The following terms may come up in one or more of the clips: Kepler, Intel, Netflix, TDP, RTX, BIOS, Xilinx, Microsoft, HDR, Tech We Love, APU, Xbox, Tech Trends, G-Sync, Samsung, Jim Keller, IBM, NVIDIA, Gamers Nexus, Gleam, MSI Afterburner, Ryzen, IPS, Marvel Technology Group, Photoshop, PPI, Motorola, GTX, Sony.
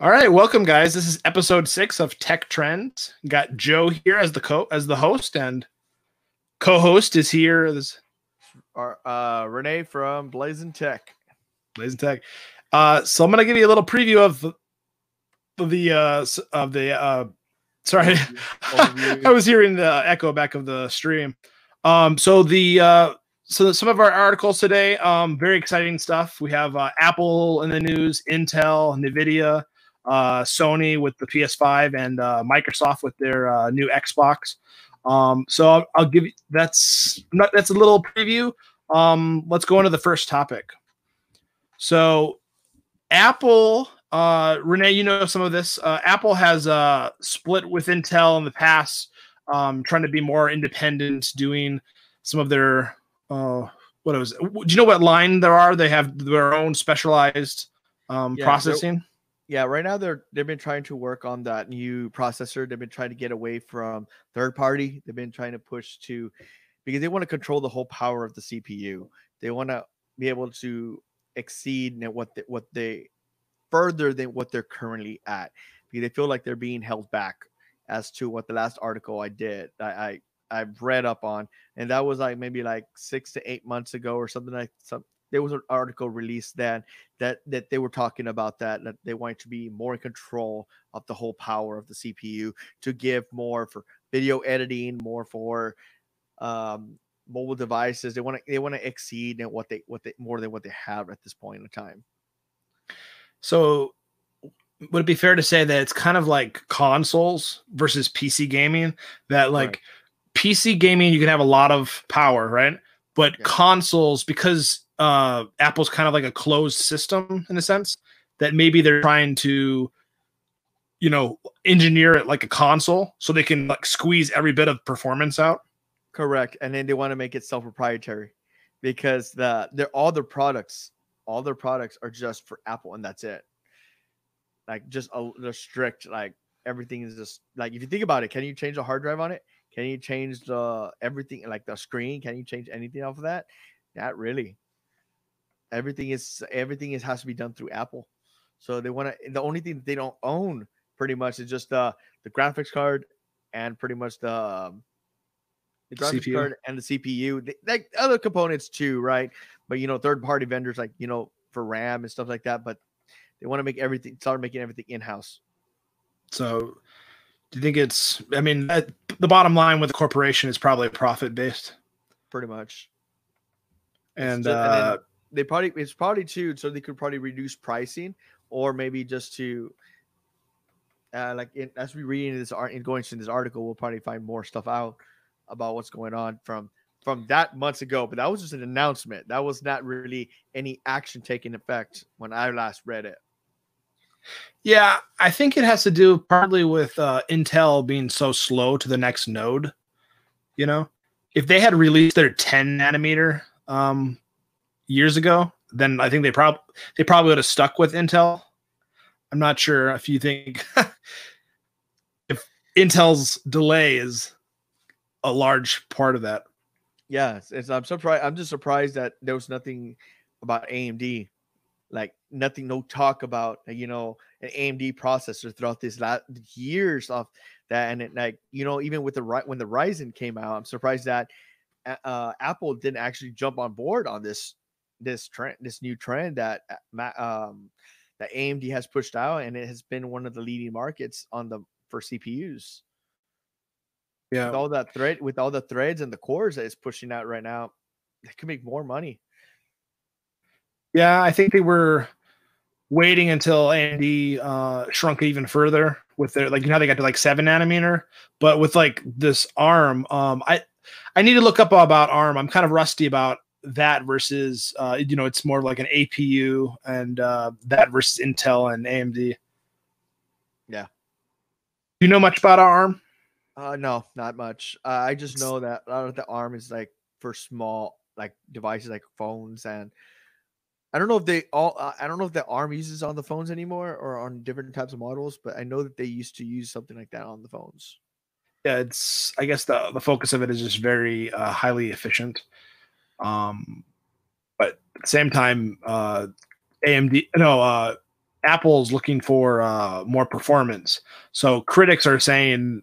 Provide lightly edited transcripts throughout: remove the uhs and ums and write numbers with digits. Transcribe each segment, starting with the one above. All right, welcome guys. This is episode 6 of Tech Trends. Got Joe here as the host, and co-host is here. This our Renee from Blazing Tech. Blazing Tech. So I'm gonna give you a little preview of the sorry, I was hearing the echo back of the stream. So some of our articles today, very exciting stuff. We have Apple in the news, Intel, NVIDIA. Sony with the PS5 and Microsoft with their new Xbox. So I'll give you that's a little preview. Let's go into the first topic. So Apple, Renee, you know some of this. Apple has split with Intel in the past, trying to be more independent, doing some of their do you know what line there are? They have their own specialized processing. Yeah, right now they've been trying to work on that new processor. They've been trying to get away from third party. They've been trying to push to, because they want to control the whole power of the CPU. They want to be able to exceed further than what they're currently at, because they feel like they're being held back as to what the last article I read up on, and that was like maybe like 6 to 8 months ago or something like something. There was an article released then that they were talking about that they wanted to be more in control of the whole power of the CPU, to give more for video editing, more for mobile devices. They want to exceed what they more than what they have at this point in time. So would it be fair to say that it's kind of like consoles versus PC gaming? That right. PC gaming, you can have a lot of power, right? But yeah. Consoles, because Apple's kind of like a closed system in a sense, that maybe they're trying to, engineer it like a console so they can like squeeze every bit of performance out. Correct. And then they want to make it self-proprietary, because all their products are just for Apple, and that's it. Like just they're strict. Like everything is just like, if you think about it, can you change the hard drive on it? Can you change everything, like the screen? Can you change anything off of that? Not really. Everything has to be done through Apple. So they want to. The only thing that they don't own, pretty much, is just the graphics card, and pretty much the graphics CPU. Card and the CPU. Like other components too, right? But third party vendors, like for RAM and stuff like that. But they want to make everything. Start making everything in house. So, do you think it's? I mean, the bottom line with a corporation is probably profit based. Pretty much. And it's probably too, so they could probably reduce pricing, or maybe just to as we read into this art and going through this article, we'll probably find more stuff out about what's going on from that months ago. But that was just an announcement. That was not really any action taking effect when I last read it. Yeah, I think it has to do partly with Intel being so slow to the next node. If they had released their 10 nanometer years ago, then I think they probably would have stuck with Intel. I'm not sure if you think if Intel's delay is a large part of that. Yeah, I'm surprised. I'm just surprised that there was nothing about AMD, like nothing, no talk about an AMD processor throughout these last years of that, and it, even with when the Ryzen came out, I'm surprised that Apple didn't actually jump on board on this new trend that that AMD has pushed out, and it has been one of the leading markets for CPUs. Yeah, with all the threads and the cores that it's pushing out right now, they can make more money. Yeah, I think they were waiting until AMD shrunk even further with their they got to 7 nanometer, but with this ARM, I need to look up about ARM. I'm kind of rusty about that versus, it's more like an APU, and that versus Intel and AMD. Yeah. Do you know much about ARM? No, not much. I just know that a lot of the ARM is for small devices like phones, and I don't know if I don't know if the ARM uses on the phones anymore or on different types of models, but I know that they used to use something like that on the phones. Yeah, I guess the focus of it is just very highly efficient. But at the same time, AMD, no, Apple's looking for more performance. So critics are saying,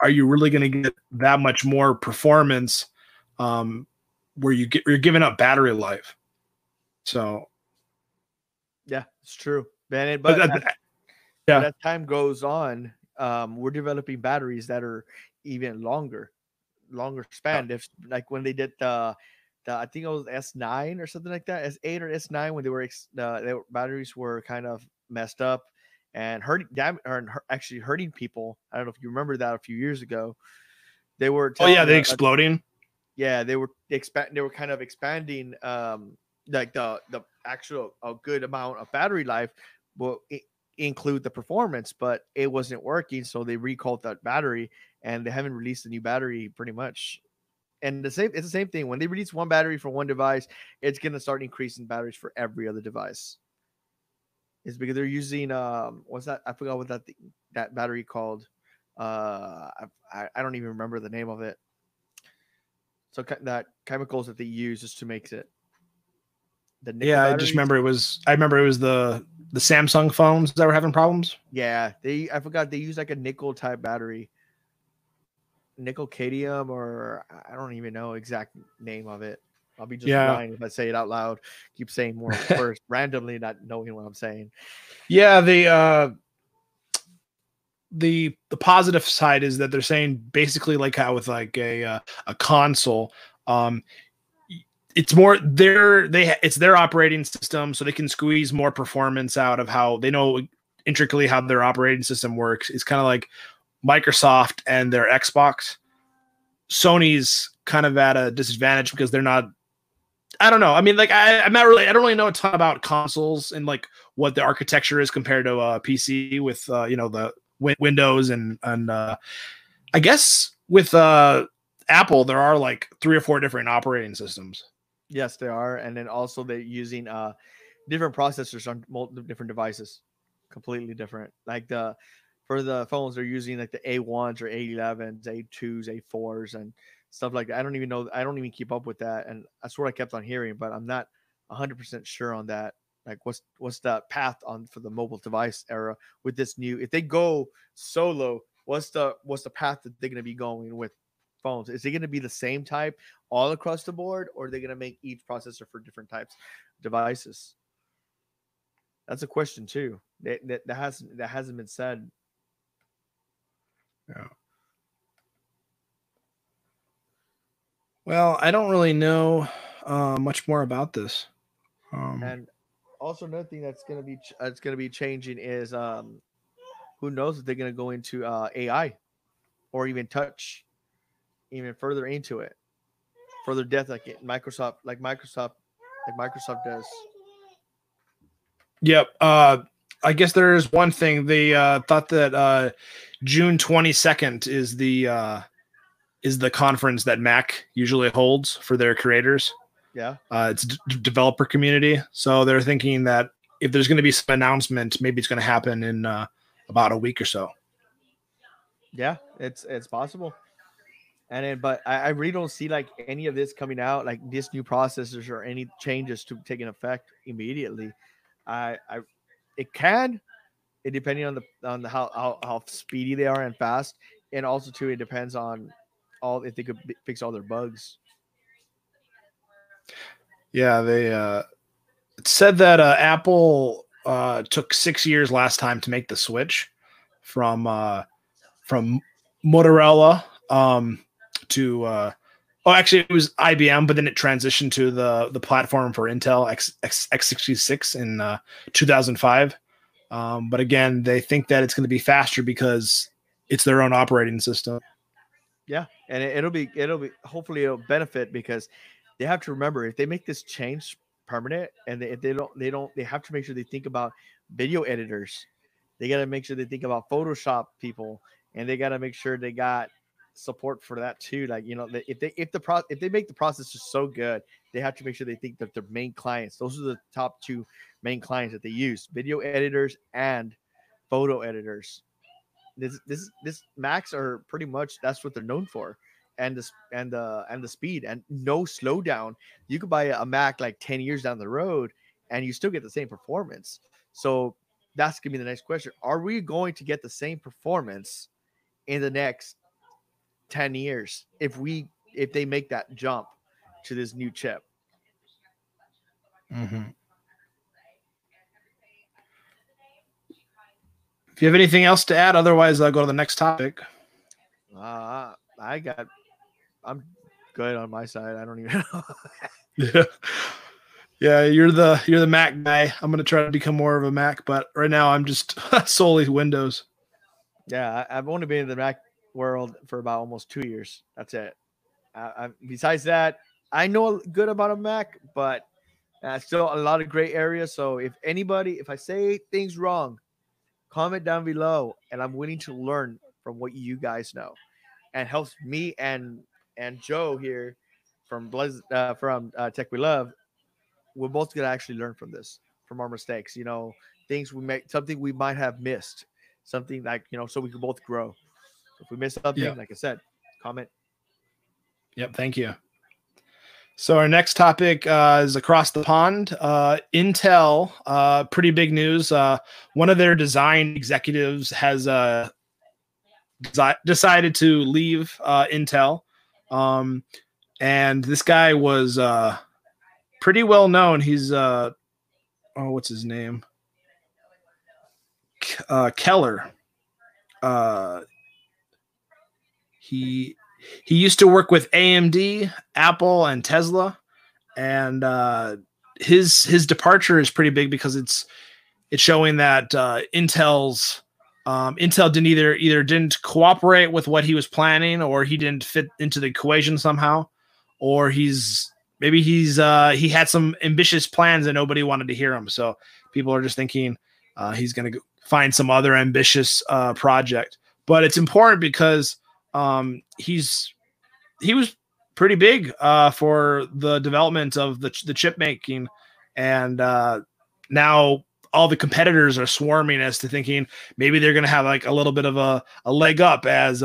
are you really going to get that much more performance where you're giving up battery life? So, yeah, it's true. Man, but as time goes on, we're developing batteries that are even longer span. If like when they did the I think it was S9 or something like that, S8 or S9, when they were their batteries were kind of messed up and actually hurting people. I don't know if you remember that a few years ago. They were exploding. Yeah, they were kind of expanding like the actual a good amount of battery life, but include the performance, but it wasn't working, so they recalled that battery and they haven't released a new battery pretty much. And it's the same thing. When they release one battery for one device, it's going to start increasing batteries for every other device. It's because they're using what's that, I forgot what that battery called. I don't even remember the name of it. So that chemicals that they use is to make it the nickel batteries. I just remember it was the Samsung phones that were having problems. Yeah, I forgot they use like a nickel type battery, nickel cadmium, or I don't even know exact name of it. I'll be just lying if I say it out loud. Keep saying more words randomly, not knowing what I'm saying. Yeah, the positive side is that they're saying basically like how with like a console, it's more it's their operating system, so they can squeeze more performance out of how they know intricately how their operating system works. It's kind of like Microsoft and their Xbox. Sony's kind of at a disadvantage because they're not, I don't know. I mean, like I don't really know a ton about consoles and like what the architecture is compared to a PC with, the Windows and I guess with Apple, there are like 3 or 4 different operating systems. Yes, there are. And then also they're using different processors on multiple different devices, completely different. Like for the phones, they're using like the A1s or A11s, A2s, A4s and stuff like that. I don't even know. I don't even keep up with that. And that's what I kept on hearing, but I'm not 100% sure on that. Like what's the path on for the mobile device era with this new, if they go solo, what's the path that they're going to be going with phones? Is it going to be the same type all across the board, or are they going to make each processor for different types of devices? That's a question too. That hasn't been said. Yeah. Well, I don't really know much more about this. And also another thing that's going to be changing is who knows if they're going to go into AI or even touch even further into it, further depth, like Microsoft does. Yep. I guess there is one thing they thought that June 22nd is the conference that Mac usually holds for their creators. Yeah. It's developer community. So they're thinking that if there's going to be some announcement, maybe it's going to happen in about a week or so. Yeah, it's possible. And then, but I really don't see like any of this coming out, like these new processors or any changes to taking effect immediately. It depending on the how speedy they are and fast, and also too it depends on if they could fix all their bugs. Yeah, they it said that Apple took 6 years last time to make the switch from Motorola to actually it was IBM, but then it transitioned to the platform for Intel x66 in 2005. But again, they think that it's going to be faster because it's their own operating system. Yeah, and it'll be hopefully it'll benefit, because they have to remember, if they make this change permanent, and they have to make sure they think about video editors, they got to make sure they think about Photoshop people, and they got to make sure they got support for that too. Like, you know, if they make the processor so good, they have to make sure they think that their main clients, those are the top 2 main clients that they use, video editors and photo editors. This Macs are pretty much, that's what they're known for, and the speed and no slowdown. You could buy a Mac like 10 years down the road and you still get the same performance. So that's going to be the next question. Are we going to get the same performance in the next 10 years if they make that jump to this new chip? Mm-hmm. If you have anything else to add, otherwise I'll go to the next topic. I'm good on my side. I don't even know. Yeah, you're the Mac guy. I'm gonna try to become more of a Mac, but right now I'm just solely Windows. Yeah, I've only been in the Mac world for about almost 2 years. That's it. Besides that, I know good about a Mac, but still a lot of gray areas. So if I say things wrong, comment down below, and I'm willing to learn from what you guys know, and helps me and Joe here from Tech We Love. We're both going to actually learn from this, from our mistakes, things we make, something we might have missed, something like, so we can both grow. If we miss something, like I said, comment. Yep. Thank you. So our next topic is across the pond. Intel, pretty big news. One of their design executives has decided to leave Intel. And this guy was, pretty well known. He's what's his name? Keller. He used to work with AMD, Apple, and Tesla, and his departure is pretty big because it's showing that Intel didn't either didn't cooperate with what he was planning, or he didn't fit into the equation somehow, or he had some ambitious plans and nobody wanted to hear him. So people are just thinking he's going to find some other ambitious project. But it's important because he was pretty big for the development of the chip making, and now all the competitors are swarming as to thinking maybe they're going to have like a little bit of a leg up as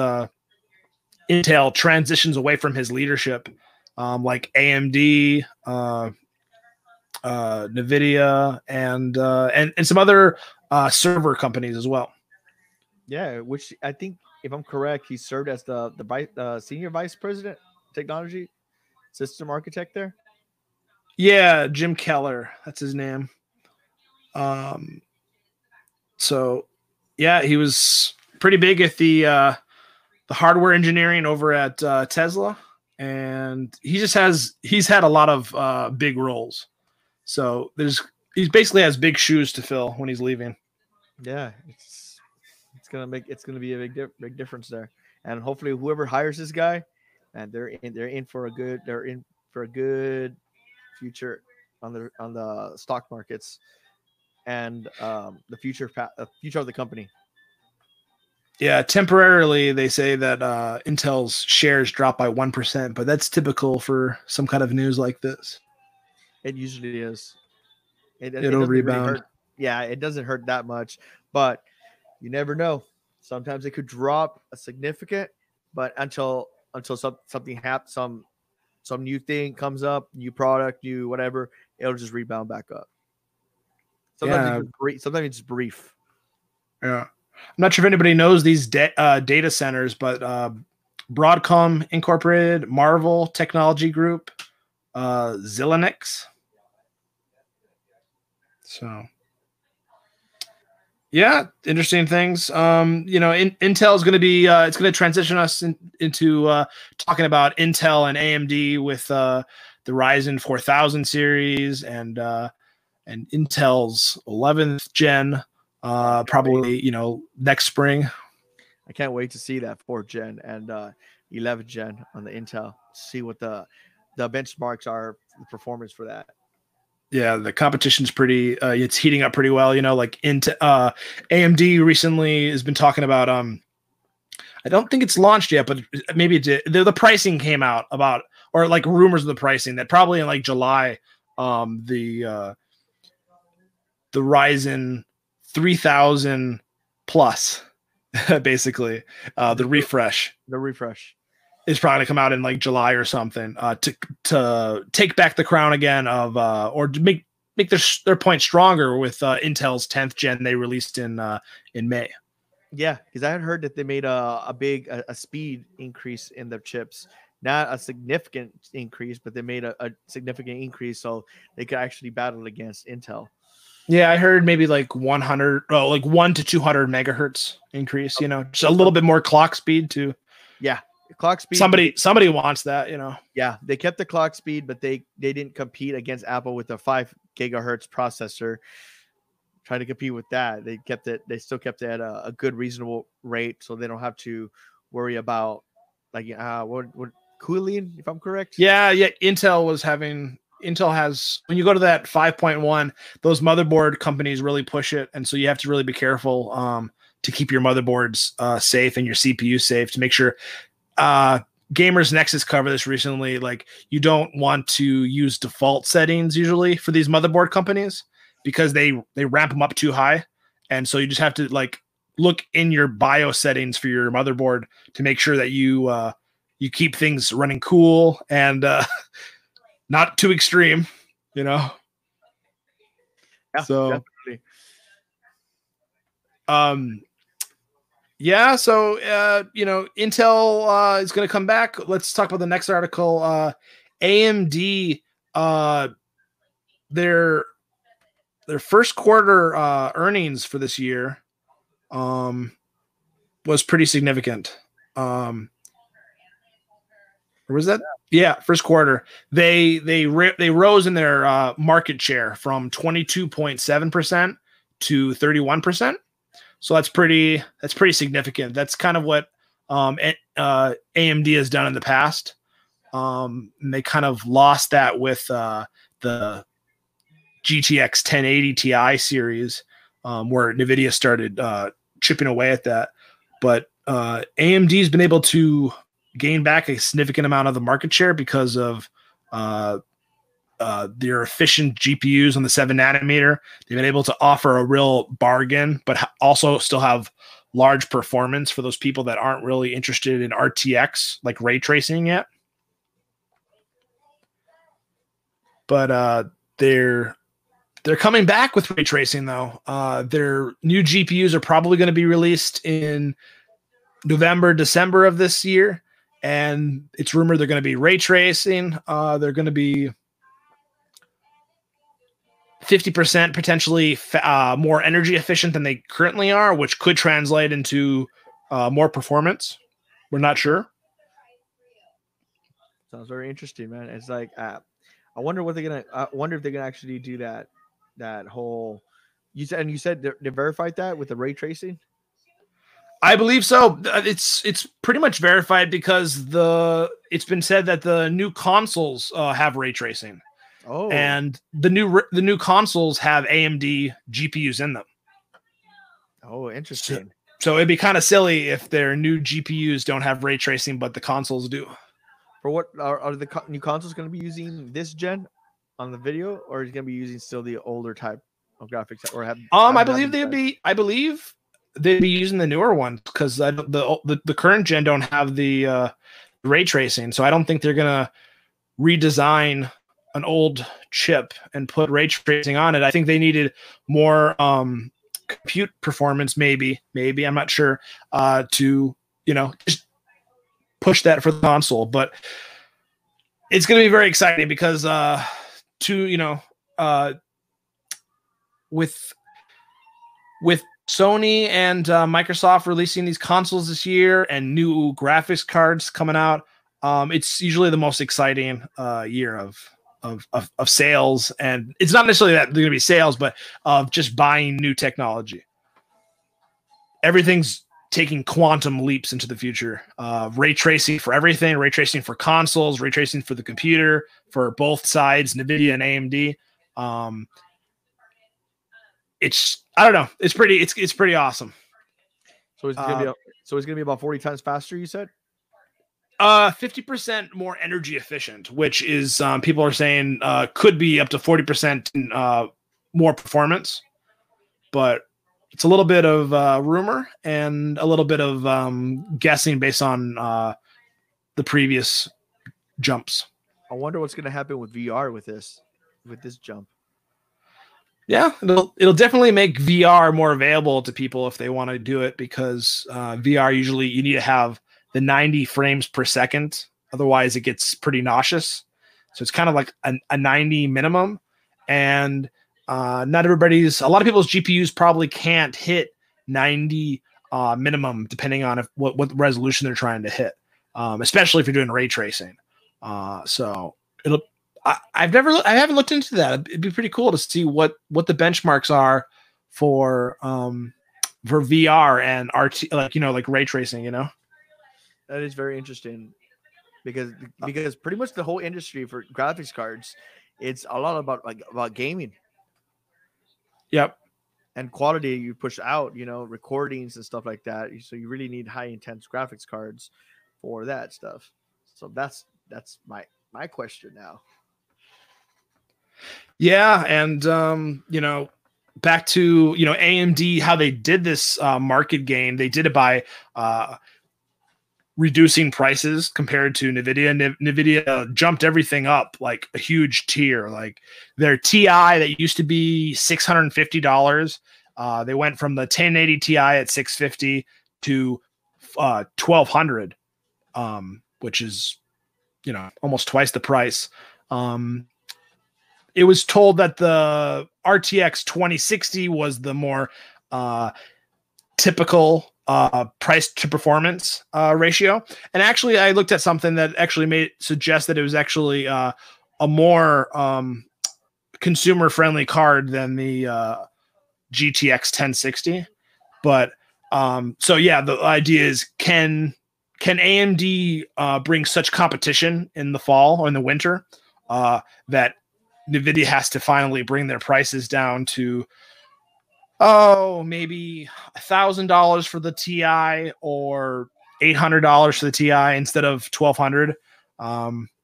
Intel transitions away from his leadership. Like AMD, NVIDIA, and some other server companies as well. Yeah, which I think, if I'm correct, he served as the senior vice president, technology system architect there. Yeah, Jim Keller, that's his name. So yeah, he was pretty big at the hardware engineering over at Tesla. And he's had a lot of big roles, so he basically has big shoes to fill when he's leaving. Yeah, it's gonna be a big difference there, and hopefully whoever hires this guy, and they're in for a good future on the stock markets, and the future of the company. Yeah, temporarily they say that Intel's shares dropped by 1%, but that's typical for some kind of news like this. It usually is. It'll rebound. Really hurt. Yeah, it doesn't hurt that much, but you never know. Sometimes it could drop a significant, but until something happens, some new thing comes up, new product, new whatever, it'll just rebound back up. Sometimes it's brief. Yeah. I'm not sure if anybody knows these data centers, but Broadcom Incorporated, Marvel Technology Group, Xilinx. So, yeah, interesting things. Intel is going to be it's going to transition us into talking about Intel and AMD with the Ryzen 4000 series and Intel's 11th gen. Probably next spring. I can't wait to see that 4th gen and 11th gen on the Intel. See what the benchmarks are, the performance for that. Yeah, the competition's pretty. It's heating up pretty well. Like AMD recently has been talking about. I don't think it's launched yet, but maybe it did. The pricing came out about, or like rumors of the pricing that probably in like July, the Ryzen 3000 plus, basically, the refresh is probably gonna come out in like July or something, to take back the crown again of, or to make make their point stronger with Intel's 10th gen they released in May. Yeah, because I had heard that they made a big speed increase in their chips. Not a significant increase, but they made a significant increase so they could actually battle against Intel. Yeah, I heard maybe like 1 to 200 megahertz increase. You know, just a little bit more clock speed too. Yeah, clock speed. Somebody wants that. You know. Yeah, they kept the clock speed, but they didn't compete against Apple with their 5 gigahertz processor. Trying to compete with that, they kept it. They still kept it at a good, reasonable rate, so they don't have to worry about like what cooling, if I'm correct. Yeah. Intel has, when you go to that 5.1, those motherboard companies really push it. And so you have to really be careful to keep your motherboards safe and your CPU safe to make sure Gamers Nexus covered this recently. Like you don't want to use default settings usually for these motherboard companies because they ramp them up too high. And so you just have to like look in your BIOS settings for your motherboard to make sure that you keep things running cool and not too extreme, you know? Yeah, so, definitely. Yeah. So, you know, Intel is going to come back. Let's talk about the next article. AMD, their first quarter earnings for this year was pretty significant. Or was that? Yeah, first quarter. They rose in their market share from 22.7% to 31%. So that's pretty significant. That's kind of what AMD has done in the past. And they kind of lost that with the GTX 1080 Ti series, where NVIDIA started chipping away at that. But AMD's been able to gain back a significant amount of the market share because of their efficient GPUs on the 7 nanometer. They've been able to offer a real bargain, but also still have large performance for those people that aren't really interested in RTX like ray tracing yet. But they're coming back with ray tracing though. Their new GPUs are probably going to be released in November, December of this year. And it's rumored they're going to be ray tracing. They're going to be 50% potentially more energy efficient than they currently are, which could translate into more performance. We're not sure. Sounds very interesting, man. It's like I wonder what they're gonna. I wonder if they're gonna actually do that whole. You said they verified that with the ray tracing. I believe so. It's pretty much verified because it's been said that the new consoles have ray tracing. Oh. And the new consoles have AMD GPUs in them. Oh, interesting. So it'd be kind of silly if their new GPUs don't have ray tracing, but the consoles do. For what are the new consoles going to be using this gen on the video, or is it going to be using still the older type of graphics, or have? They'd be using the newer one because the current gen don't have the ray tracing. So I don't think they're going to redesign an old chip and put ray tracing on it. I think they needed more compute performance, maybe I'm not sure, to, you know, just push that for the console. But it's going to be very exciting because with Sony and Microsoft releasing these consoles this year and new graphics cards coming out. It's usually the most exciting year of sales, and it's not necessarily that they're going to be sales, but of just buying new technology. Everything's taking quantum leaps into the future. Ray tracing for everything, ray tracing for consoles, ray tracing for the computer, for both sides, NVIDIA and AMD. I don't know. It's pretty awesome. So it's gonna be about 40 times faster, you said? 50% more energy efficient, which is people are saying could be up to 40% more performance. But it's a little bit of rumor and a little bit of guessing based on the previous jumps. I wonder what's gonna happen with VR with this jump. Yeah, it'll definitely make VR more available to people if they want to do it, because VR, usually you need to have the 90 frames per second. Otherwise, it gets pretty nauseous. So it's kind of like a 90 minimum. And a lot of people's GPUs probably can't hit 90 minimum, depending on what resolution they're trying to hit, especially if you're doing ray tracing. I haven't looked into that. It'd be pretty cool to see what the benchmarks are for VR and RT, like ray tracing, That is very interesting, because pretty much the whole industry for graphics cards, it's a lot about gaming. Yep. And quality you push out, recordings and stuff like that. So you really need high intense graphics cards for that stuff. So that's my question now. Yeah. And, back to, AMD, how they did this market gain. They did it by reducing prices compared to NVIDIA. NVIDIA jumped everything up like a huge tier. Like their TI that used to be $650. They went from the 1080 Ti at $650 to $1,200, which is, almost twice the price. It was told that the RTX 2060 was the more typical price to performance ratio. And actually, I looked at something that actually suggests that it was actually a more consumer friendly card than the GTX 1060. But the idea is can AMD bring such competition in the fall or in the winter that NVIDIA has to finally bring their prices down to, maybe $1,000 for the TI or $800 for the TI instead of $1,200.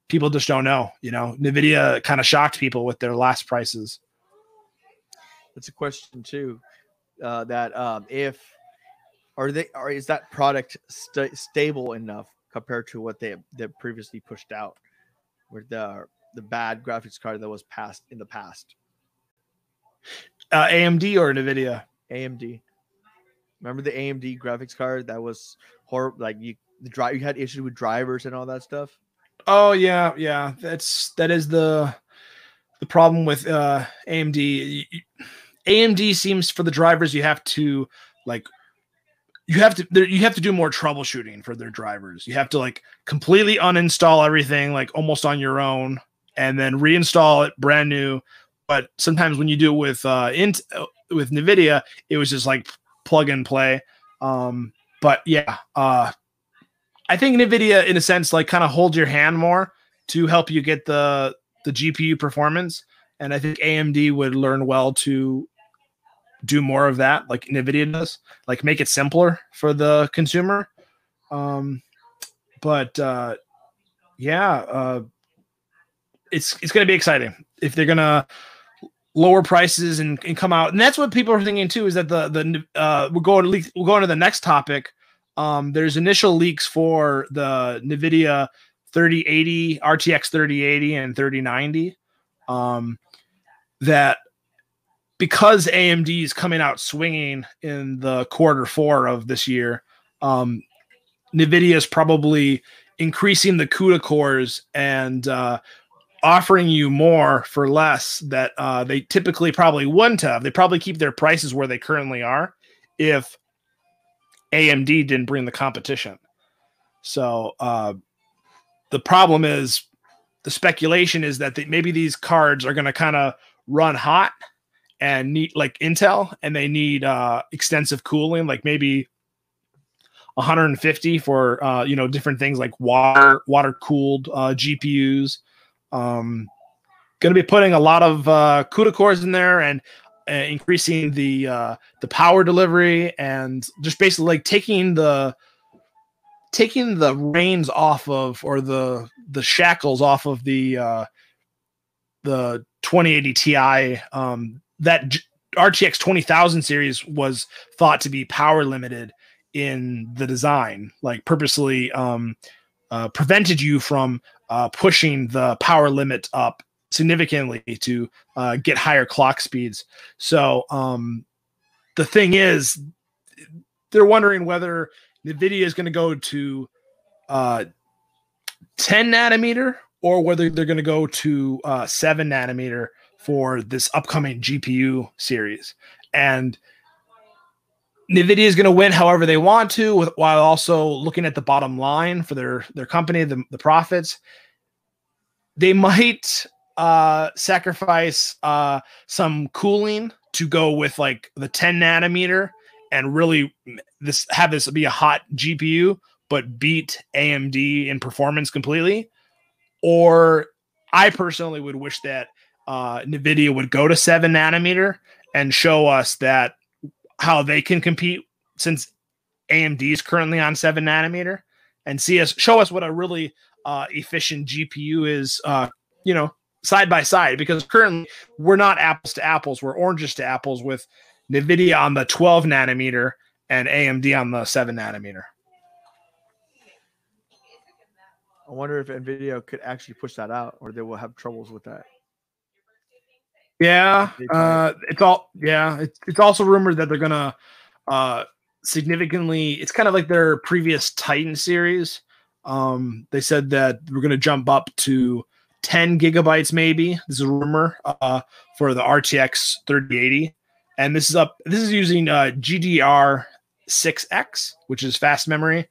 People just don't know. NVIDIA kind of shocked people with their last prices. That's a question too. Is that product stable enough compared to what they previously pushed out with the bad graphics card that was passed in the past? AMD or NVIDIA? AMD. Remember the AMD graphics card that was horrible? Like you had issues with drivers and all that stuff. Oh yeah. That is the problem with AMD. AMD seems for the drivers you have to do more troubleshooting for their drivers. You have to completely uninstall everything almost on your own and then reinstall it brand new. But sometimes when you do it with NVIDIA, it was just plug and play. I think NVIDIA in a sense kind of hold your hand more to help you get the GPU performance, and I think AMD would learn well to do more of that, like NVIDIA does, make it simpler for the consumer. It's going to be exciting if they're going to lower prices and come out. And that's what people are thinking too, is that we'll go into the next topic. There's initial leaks for the NVIDIA 3080, RTX 3080 and 3090. Because AMD is coming out swinging in the Q4 of this year, NVIDIA is probably increasing the CUDA cores and offering you more for less that they typically probably wouldn't have. They probably keep their prices where they currently are if AMD didn't bring the competition. So the problem is, the speculation is that maybe these cards are going to kind of run hot and need Intel, and they need extensive cooling, maybe 150 for different things like water cooled GPUs. Going to be putting a lot of CUDA cores in there and increasing the power delivery, and just basically taking the reins off of, or the shackles off of the 2080 Ti. That RTX 20,000 series was thought to be power limited in the design, purposely prevented you from pushing the power limit up significantly to get higher clock speeds. So the thing is, they're wondering whether NVIDIA is going to go to 10 nanometer or whether they're going to go to 7 nanometer for this upcoming GPU series. And NVIDIA is going to win however they want to, while also looking at the bottom line for their company, the profits. They might sacrifice some cooling to go with like the 10 nanometer and really have this be a hot GPU, but beat AMD in performance completely. Or I personally would wish that NVIDIA would go to 7 nanometer and show us that how they can compete, since AMD is currently on 7 nanometer, and show us what a really efficient GPU is, side by side, because currently we're not apples to apples. We're oranges to apples with NVIDIA on the 12 nanometer and AMD on the 7 nanometer. I wonder if NVIDIA could actually push that out, or they will have troubles with that. Yeah, it's also rumored that they're gonna significantly. It's kind of like their previous Titan series. They said that we're gonna jump up to 10 gigabytes, maybe. This is a rumor for the RTX 3080, and this is up. This is using GDDR6X, which is fast memory.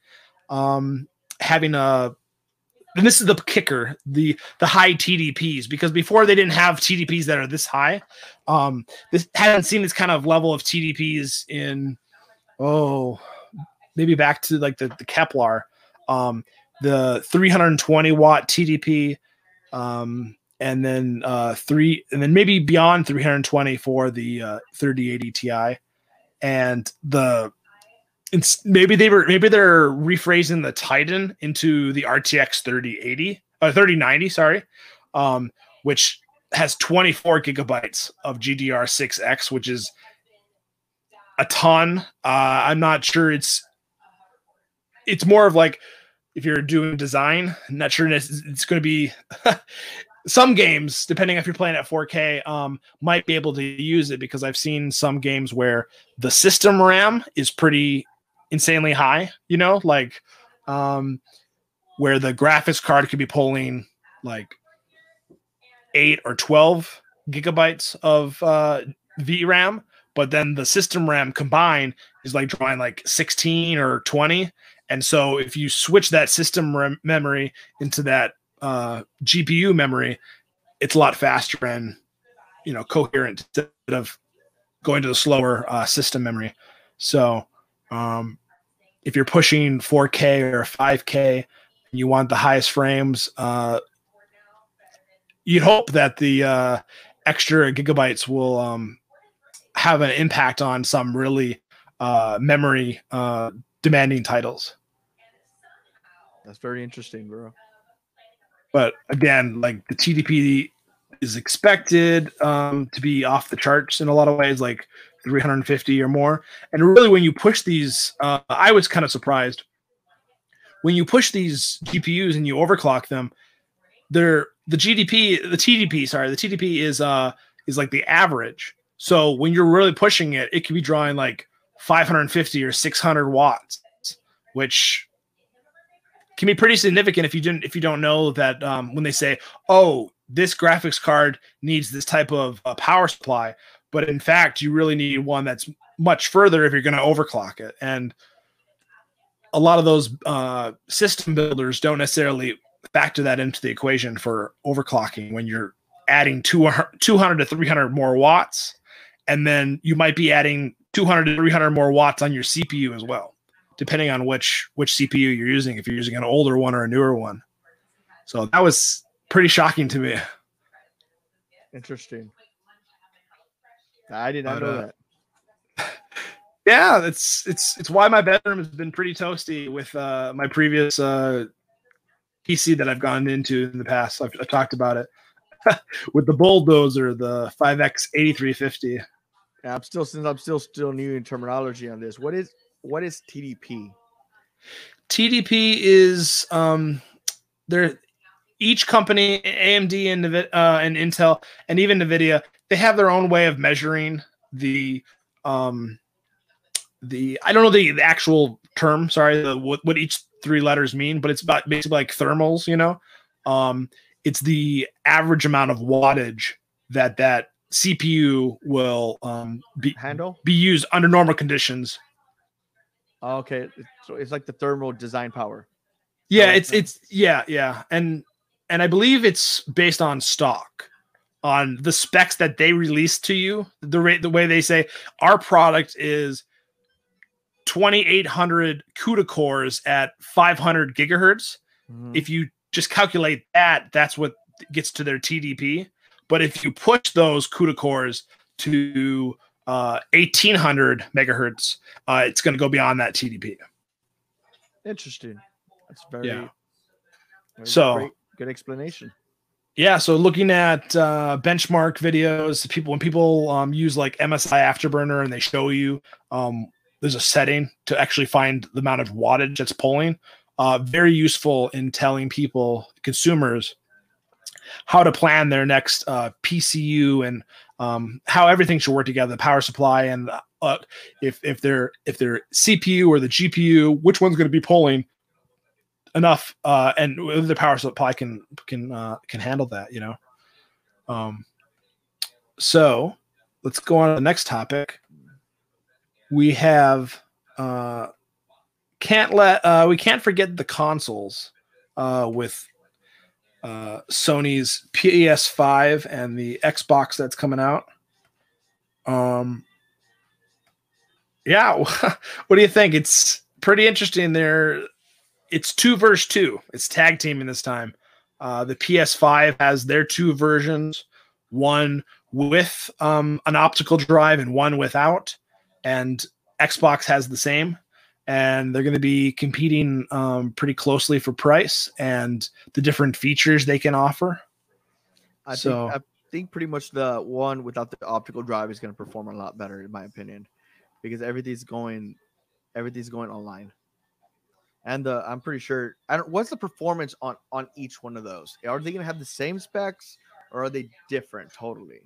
And this is the kicker, the high TDPs, because before they didn't have TDPs that are this high. This hadn't seen this kind of level of TDPs in, maybe back to like the Kepler, the 320 watt TDP, and then maybe beyond 320 for the 3080 Ti, and maybe they're rephrasing the Titan into the RTX 3090, which has 24 gigabytes of GDDR6X, which is a ton. I'm not sure it's more of like if you're doing design, I'm not sure it's going to be some games, depending if you're playing at 4K, might be able to use it, because I've seen some games where the system RAM is pretty insanely high, where the graphics card could be pulling like 8 or 12 gigabytes of VRAM, but then the system RAM combined is like drawing like 16 or 20. And so if you switch that system RAM memory into that GPU memory, it's a lot faster and coherent, instead of going to the slower system memory. So if you're pushing 4K or 5K and you want the highest frames, you'd hope that the extra gigabytes will have an impact on some really memory demanding titles. That's very interesting, bro. But again, like the TDP is expected to be off the charts in a lot of ways, like 350 or more. And really, when you push these, I was kind of surprised. When you push these GPUs and you overclock them, the TDP is like the average. So when you're really pushing it, it could be drawing like 550 or 600 watts, which can be pretty significant if you don't know that when they say, this graphics card needs this type of power supply, but in fact you really need one that's much further if you're going to overclock it. And a lot of those system builders don't necessarily factor that into the equation for overclocking when you're adding 200 to 300 more watts, and then you might be adding 200 to 300 more watts on your CPU as well, depending on which CPU you're using, if you're using an older one or a newer one. So that was pretty shocking to me. Interesting. I did not know that. Yeah, it's why my bedroom has been pretty toasty with my previous PC that I've gone into in the past. I've talked about it with the bulldozer, the 5X 8350. Yeah, I'm still new in terminology on this. What is TDP? TDP is each company, AMD and Intel, and even NVIDIA, they have their own way of measuring the I don't know the actual term. Sorry, what each three letters mean, but it's about basically like thermals. You know, it's the average amount of wattage that CPU will be used under normal conditions. Okay, so it's like the thermal design power. Yeah, and I believe it's based on stock, on the specs that they release to you. The way they say our product is 2,800 CUDA cores at 500 gigahertz. Mm-hmm. If you just calculate that, that's what gets to their TDP. But if you push those CUDA cores to 1,800 megahertz, it's going to go beyond that TDP. Interesting. That's very good explanation. Yeah. So looking at benchmark videos, when people use like MSI Afterburner and they show you there's a setting to actually find the amount of wattage that's pulling, very useful in telling people, consumers, how to plan their next PCU and how everything should work together, the power supply and if their CPU or the GPU, which one's going to be pulling enough, and the power supply can handle that, you know. So let's go on to the next topic. We have can't forget the consoles with Sony's PS5 and the Xbox that's coming out. Yeah, what do you think? It's pretty interesting there. It's 2 versus 2. It's tag teaming this time. The PS5 has their two versions, one with an optical drive and one without. And Xbox has the same. And they're going to be competing pretty closely for price and the different features they can offer. I think pretty much the one without the optical drive is going to perform a lot better, in my opinion, because everything's going online. And I'm pretty sure. What's the performance on each one of those? Are they going to have the same specs, or are they different totally?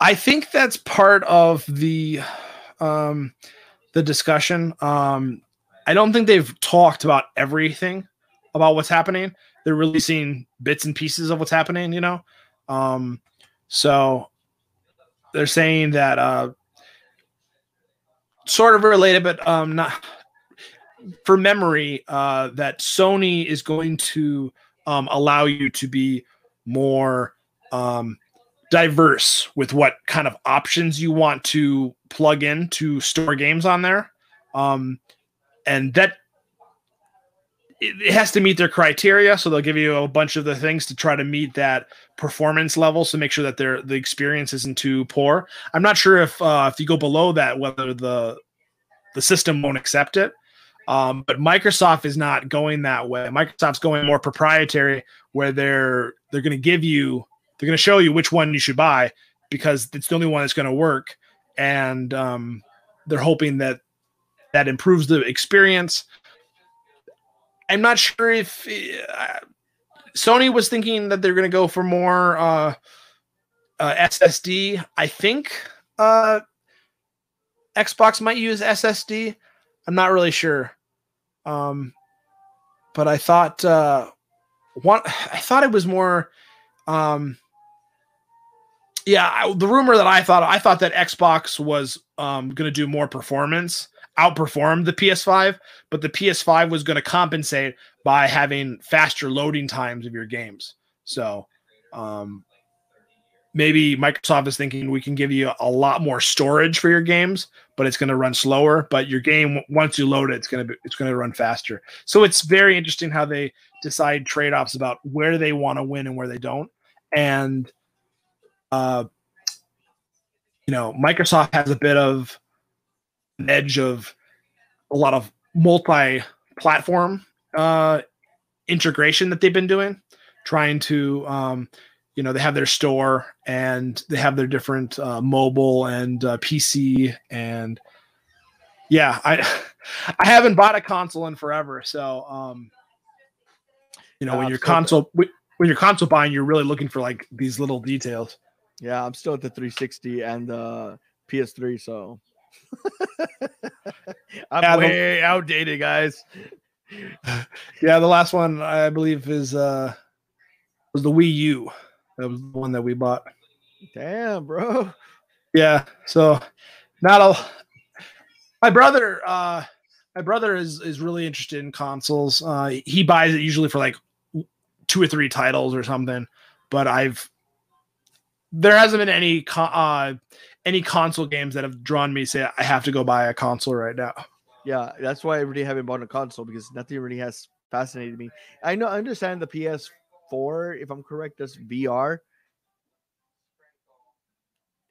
I think that's part of the discussion. I don't think they've talked about everything about what's happening. They're releasing bits and pieces of what's happening, you know. So they're saying that sort of related, but not. For memory, that Sony is going to allow you to be more diverse with what kind of options you want to plug in to store games on there. And that it has to meet their criteria. So they'll give you a bunch of the things to try to meet that performance level. So make sure that the experience isn't too poor. I'm not sure if you go below that, whether the system won't accept it. But Microsoft is not going that way. Microsoft's going more proprietary, where they're going to show you which one you should buy because it's the only one that's going to work. And they're hoping that improves the experience. I'm not sure if Sony was thinking that they're going to go for more SSD. I think Xbox might use SSD. I'm not really sure, but I thought it was more. The rumor that I thought that Xbox was going to do more performance, outperform the PS5, but the PS5 was going to compensate by having faster loading times of your games. So maybe Microsoft is thinking we can give you a lot more storage for your games, but it's going to run slower. But your game, once you load it, it's going to run faster. So it's very interesting how they decide trade-offs about where they want to win and where they don't. And Microsoft has a bit of an edge of a lot of multi-platform integration that they've been doing, trying to. They have their store and they have their different mobile and PC. And I haven't bought a console in forever. So You know, when you're console buying, you're really looking for like these little details. Yeah, I'm still at the 360 and the PS3, so I'm way outdated, guys. Yeah, the last one I believe is was the Wii U. That was the one that we bought. Damn, bro. Yeah. So not a my brother is really interested in consoles. He buys it usually for like 2 or 3 titles or something, but there hasn't been any console games that have drawn me to say I have to go buy a console right now. Yeah, that's why I really haven't bought a console, because nothing really has fascinated me. I understand the PS4, if I'm correct, does VR.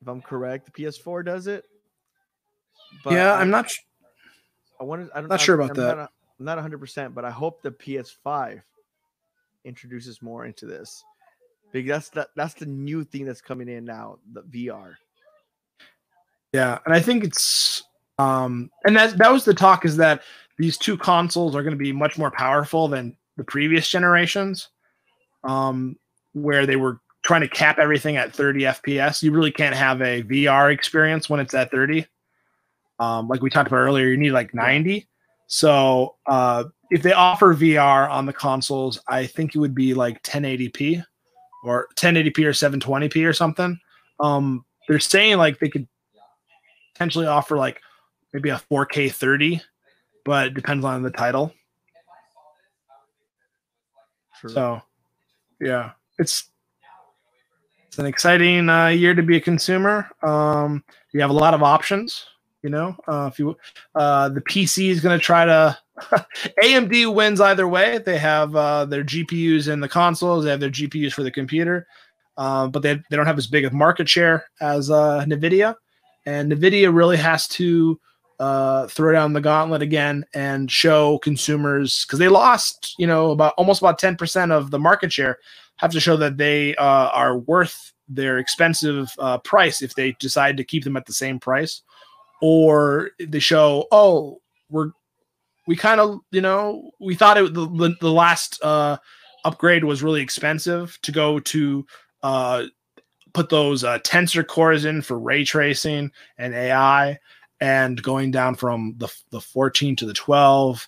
If I'm correct, the PS4 does it. But yeah, I'm not sure about that. I'm not 100%, but I hope the PS5 introduces more into this, because that's the new thing that's coming in now, the VR. Yeah, and I think it's. And that was the talk, is that these two consoles are going to be much more powerful than the previous generations, where they were trying to cap everything at 30 FPS. You really can't have a VR experience when it's at 30. Like we talked about earlier, you need like 90. So if they offer VR on the consoles, I think it would be like 1080p or 720p or something. They're saying like they could potentially offer like maybe a 4K 30, but it depends on the title. True. So, yeah, it's an exciting year to be a consumer. You have a lot of options, you know. The PC is going to try to AMD wins either way. They have their GPUs in the consoles. They have their GPUs for the computer, but they don't have as big a market share as NVIDIA, and NVIDIA really has to throw down the gauntlet again and show consumers, because they lost, you know, almost about 10% of the market share. Have to show that they are worth their expensive price if they decide to keep them at the same price, or they show, oh, we kind of, you know, we thought the last upgrade was really expensive to go to. Put those tensor cores in for ray tracing and AI. And going down from the 14 to the 12,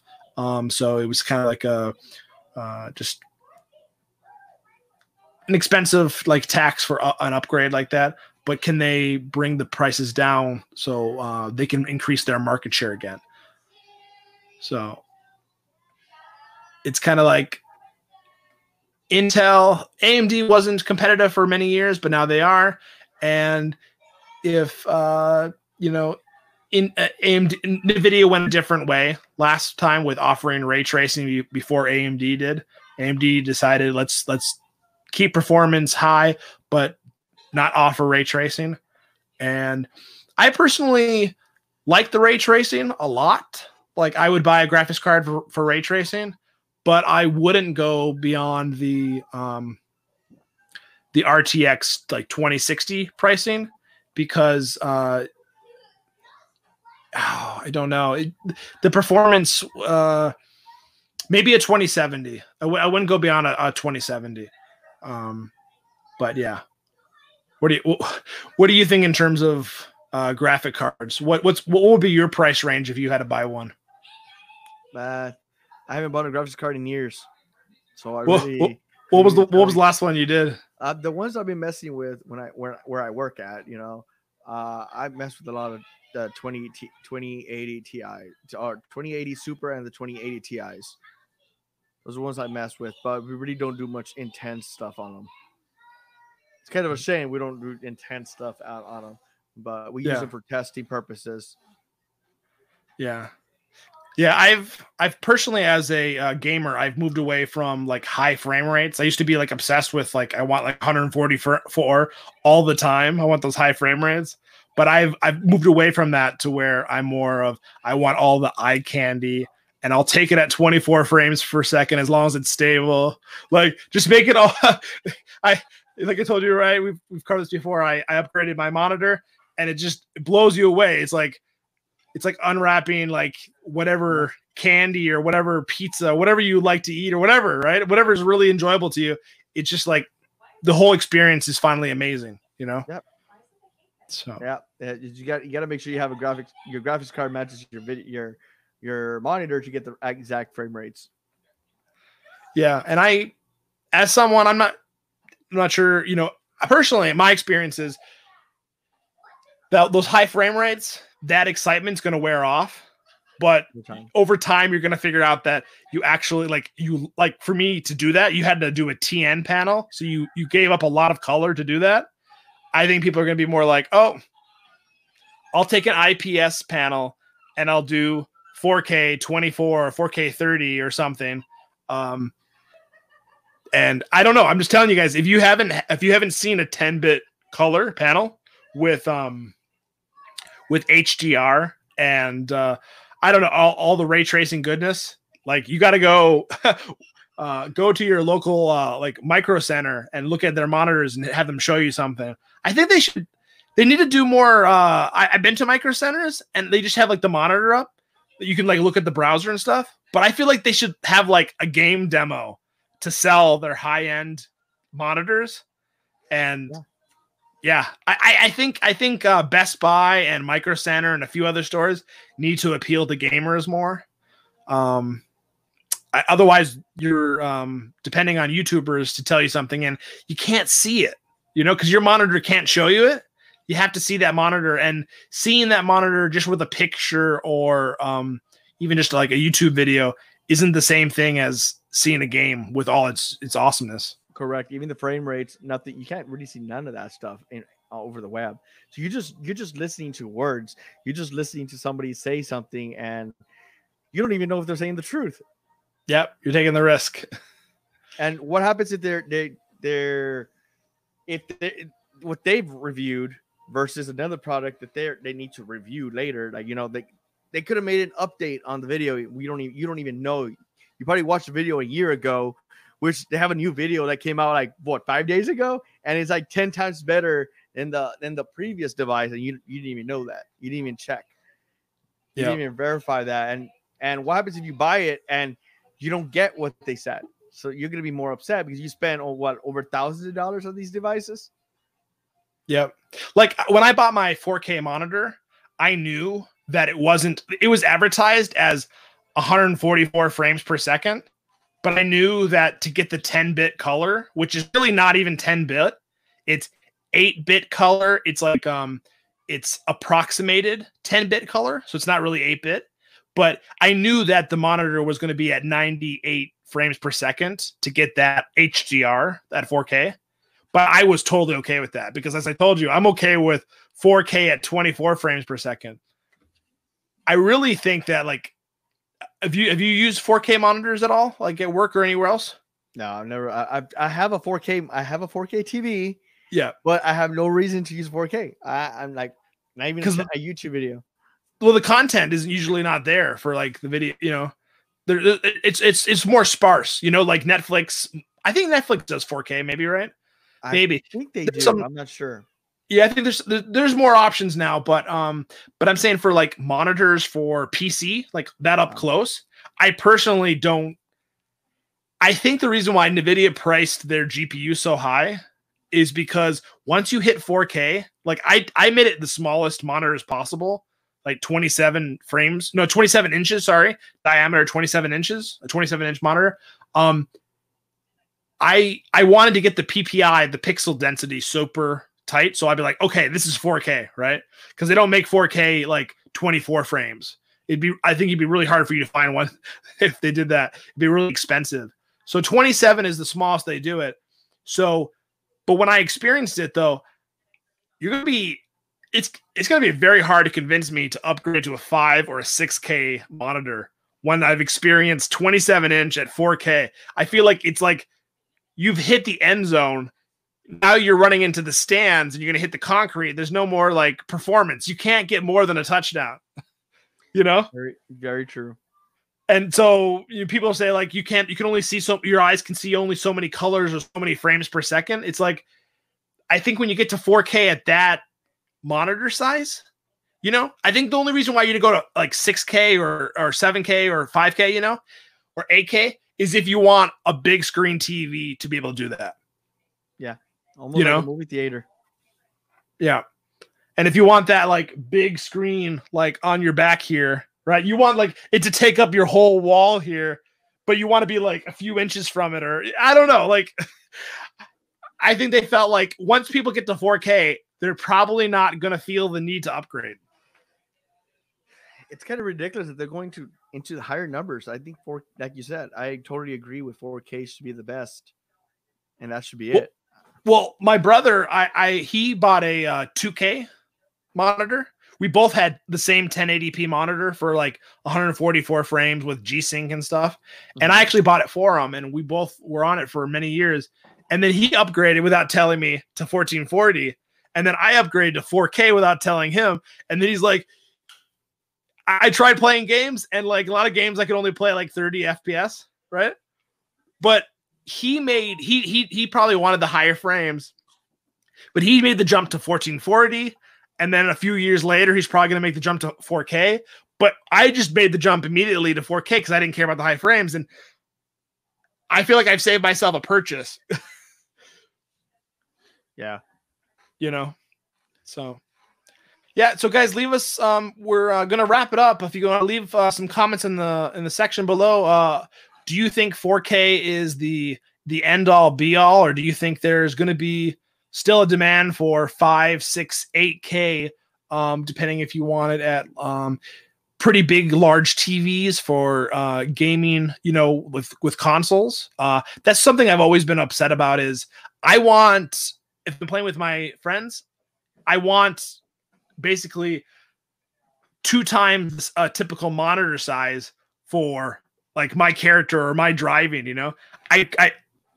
so it was kind of like a just an expensive like tax for an upgrade like that. But can they bring the prices down so they can increase their market share again? So it's kind of like Intel, AMD wasn't competitive for many years, but now they are. And if you know. NVIDIA went a different way last time with offering ray tracing before AMD did. AMD decided let's keep performance high but not offer ray tracing. And I personally like the ray tracing a lot. Like I would buy a graphics card for ray tracing, but I wouldn't go beyond the RTX like 2060 pricing, because I don't know. The performance, maybe a 2070. I wouldn't go beyond a 2070. But yeah, what do you think in terms of graphic cards? What would be your price range if you had to buy one? I haven't bought a graphics card in years, so I really. What was the last one you did? The ones I've been messing with where I work at, you know, I mess with a lot of. 2080 Ti or 2080 Super and the 2080 Ti's. Those are the ones I messed with, but we really don't do much intense stuff on them. It's kind of a shame we don't do intense stuff out on them, but we use them for testing purposes. Yeah, yeah. I've personally, as a gamer, I've moved away from like high frame rates. I used to be like obsessed with like I want like 144 all the time. I want those high frame rates. But I've moved away from that to where I'm more of, I want all the eye candy, and I'll take it at 24 frames per second as long as it's stable. Like just make it all. Like I told you, right? We've covered this before. I upgraded my monitor, and it blows you away. It's like unwrapping like whatever candy or whatever pizza, whatever you like to eat or whatever, right? Whatever is really enjoyable to you. It's just like the whole experience is finally amazing, you know? Yep. So yeah, you got to make sure you have a graphics. Your graphics card matches your video, your monitor to get the exact frame rates. Yeah, and I, as someone, I'm not sure. You know, personally, my experience is that those high frame rates, that excitement's going to wear off, but over time you're going to figure out that you actually like for me to do that, you had to do a TN panel, so you gave up a lot of color to do that. I think people are going to be more like, oh, I'll take an IPS panel and I'll do 4K 24 or 4K 30 or something. And I don't know. I'm just telling you guys, if you haven't seen a 10-bit color panel with HDR and I don't know, all the ray tracing goodness, like you got to go go to your local like Micro Center and look at their monitors and have them show you something. I think they need to do more. I've been to Micro Centers and they just have like the monitor up that you can like look at the browser and stuff. But I feel like they should have like a game demo to sell their high end monitors. And yeah, I think Best Buy and Micro Center and a few other stores need to appeal to gamers more. Otherwise, you're depending on YouTubers to tell you something, and you can't see it, you know, because your monitor can't show you it. You have to see that monitor, and seeing that monitor just with a picture or even just like a YouTube video isn't the same thing as seeing a game with all its awesomeness. Correct. Even the frame rates, nothing. You can't really see none of that stuff over the web. So you're just listening to words. You're just listening to somebody say something, and you don't even know if they're saying the truth. Yep, you're taking the risk. And what happens if what they've reviewed versus another product that they need to review later? Like, you know, they could have made an update on the video. You don't even know. You probably watched the video a year ago, which they have a new video that came out like what 5 days ago, and it's like 10 times better than the previous device, and you didn't even know that. You didn't even check. You didn't even verify that. And what happens if you buy it and you don't get what they said? So you're going to be more upset because you spend over thousands of dollars on these devices. Yep. Like when I bought my 4K monitor, I knew that it was advertised as 144 frames per second, but I knew that to get the 10-bit color, which is really not even 10-bit, it's 8-bit color. It's like it's approximated 10-bit color, so it's not really 8-bit. But I knew that the monitor was going to be at 98 frames per second to get that HDR, that 4K. But I was totally okay with that because, as I told you, I'm okay with 4K at 24 frames per second. I really think that, like, have you used 4K monitors at all, like at work or anywhere else? No, I've never. I have a 4K TV. Yeah, but I have no reason to use 4K. I'm like not even a YouTube video. Well, the content is usually not there for like the video, you know, it's more sparse, you know, like Netflix. I think Netflix does 4K maybe, right? Maybe. I think they do. I'm not sure. Yeah. I think there's more options now, but I'm saying for like monitors for PC, like that up close, I personally I think the reason why NVIDIA priced their GPU so high is because once you hit 4K, like I made it the smallest monitors possible. Like 27 inches, sorry, diameter, 27 inches, a 27-inch monitor. I wanted to get the PPI, the pixel density, super tight. So I'd be like, okay, this is 4K, right? Because they don't make 4K like 24 frames. I think it'd be really hard for you to find one if they did that. It'd be really expensive. So 27 is the smallest they do it. So, but when I experienced it though, you're gonna be. It's going to be very hard to convince me to upgrade to a 5 or a 6K monitor when I've experienced 27-inch at 4K. I feel like it's like you've hit the end zone. Now you're running into the stands and you're going to hit the concrete. There's no more like performance. You can't get more than a touchdown, you know? Very, very true. And so people say like your eyes can see only so many colors or so many frames per second. It's like I think when you get to 4K at that monitor size, You know, I think the only reason why you'd go to like 6K or 7K or 5K, you know, or 8K is if you want a big screen TV to be able to do that. Yeah. Almost, you know, like a movie theater. Yeah. And if you want that like big screen, like on your back here, right? You want like it to take up your whole wall here, but you want to be like a few inches from it, or I don't know. Like, I think they felt like once people get to 4K, they're probably not going to feel the need to upgrade. It's kind of ridiculous that they're going to into the higher numbers. I think for, like you said, I totally agree with 4K should be the best, and that should be it. Well, my brother, he bought a 2K monitor. We both had the same 1080p monitor for like 144 frames with G-Sync and stuff. Mm-hmm. And I actually bought it for him, and we both were on it for many years. And then he upgraded without telling me to 1440. And then I upgraded to 4K without telling him. And then he's like, I tried playing games, and like a lot of games I could only play like 30 FPS, right? But he probably wanted the higher frames, but he made the jump to 1440. And then a few years later, he's probably going to make the jump to 4K. But I just made the jump immediately to 4K because I didn't care about the high frames. And I feel like I've saved myself a purchase. Yeah. You know, so yeah. So guys, leave us. We're going to wrap it up. If you want to leave some comments in the section below, do you think 4K is the end all be all, or do you think there's going to be still a demand for 5, 6, 8K, depending if you want it at pretty big, large TVs for gaming, you know, with consoles. That's something I've always been upset about is I want, if I'm playing with my friends, I want basically 2 times a typical monitor size for like my character or my driving, you know.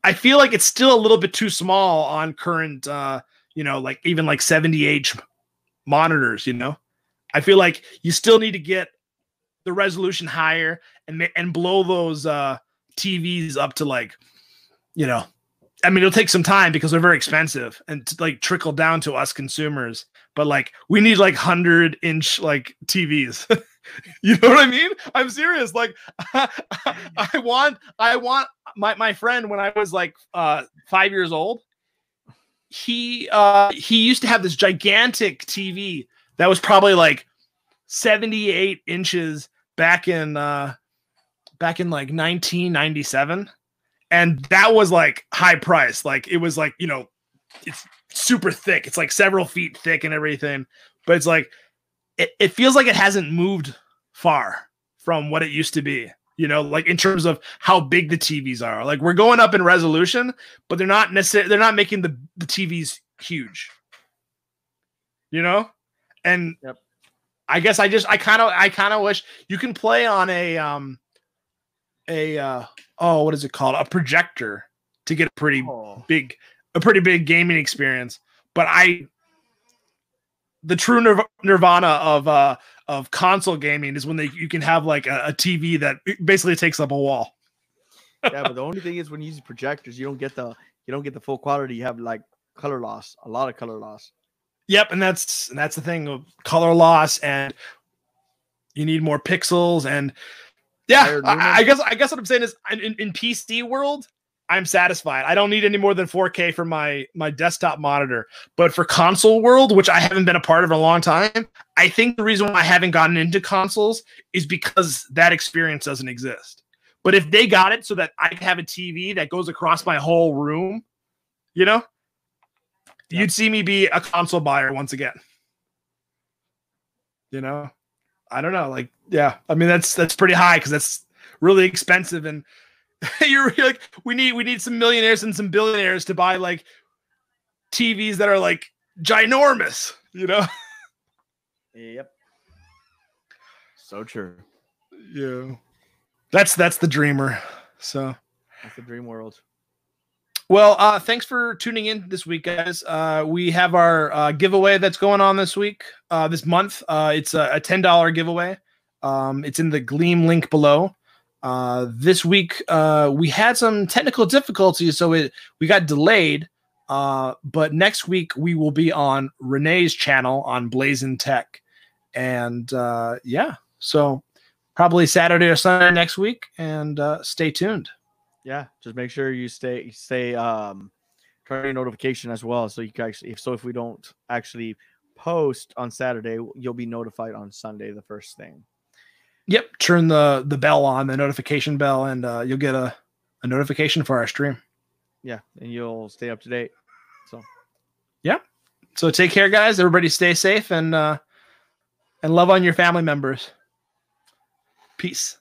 I feel like it's still a little bit too small on current, you know, like even like 70-inch monitors, you know. I feel like you still need to get the resolution higher and blow those TVs up to like, you know, I mean, it'll take some time because they're very expensive and like trickle down to us consumers. But like, we need like 100-inch like TVs. You know what I mean? I'm serious. Like, I want my friend when I was like 5 years old. He used to have this gigantic TV that was probably like 78 inches back in like 1997. And that was like high price. Like it was like, you know, it's super thick. It's like several feet thick and everything. But it's like, it feels like it hasn't moved far from what it used to be, you know, like in terms of how big the TVs are. Like we're going up in resolution, but they're not necessarily, they're not making the TVs huge, you know? And yep. I guess I kind of wish you can play on what is it called? A projector to get a pretty big gaming experience. But the true nirvana of console gaming is when you can have like a TV that basically takes up a wall. Yeah, but the only thing is when you use projectors, you don't get the full quality. You have like color loss, a lot of color loss. Yep, and that's the thing of color loss, and you need more pixels and. Yeah, I guess what I'm saying is in PC world, I'm satisfied. I don't need any more than 4K for my desktop monitor. But for console world, which I haven't been a part of in a long time, I think the reason why I haven't gotten into consoles is because that experience doesn't exist. But if they got it so that I could have a TV that goes across my whole room, you know, yeah. You'd see me be a console buyer once again. You know? I don't know. Like, yeah, I mean, that's pretty high because that's really expensive. And you're like, we need some millionaires and some billionaires to buy like TVs that are like ginormous, you know? Yep. So true. Yeah. That's the dreamer. So that's the dream world. Well, thanks for tuning in this week, guys. We have our giveaway that's going on this week, this month. It's a $10 giveaway. It's in the Gleam link below. This week, we had some technical difficulties, so we got delayed. But next week, we will be on Renee's channel on Blazing Tech. And yeah, so probably Saturday or Sunday next week, and stay tuned. Yeah, just make sure you stay turn on notification as well, so you can actually, if we don't actually post on Saturday, you'll be notified on Sunday the first thing. Yep, turn the bell on, the notification bell, and you'll get a notification for our stream. Yeah, and you'll stay up to date. So yeah, so take care, guys. Everybody stay safe, and love on your family members. Peace.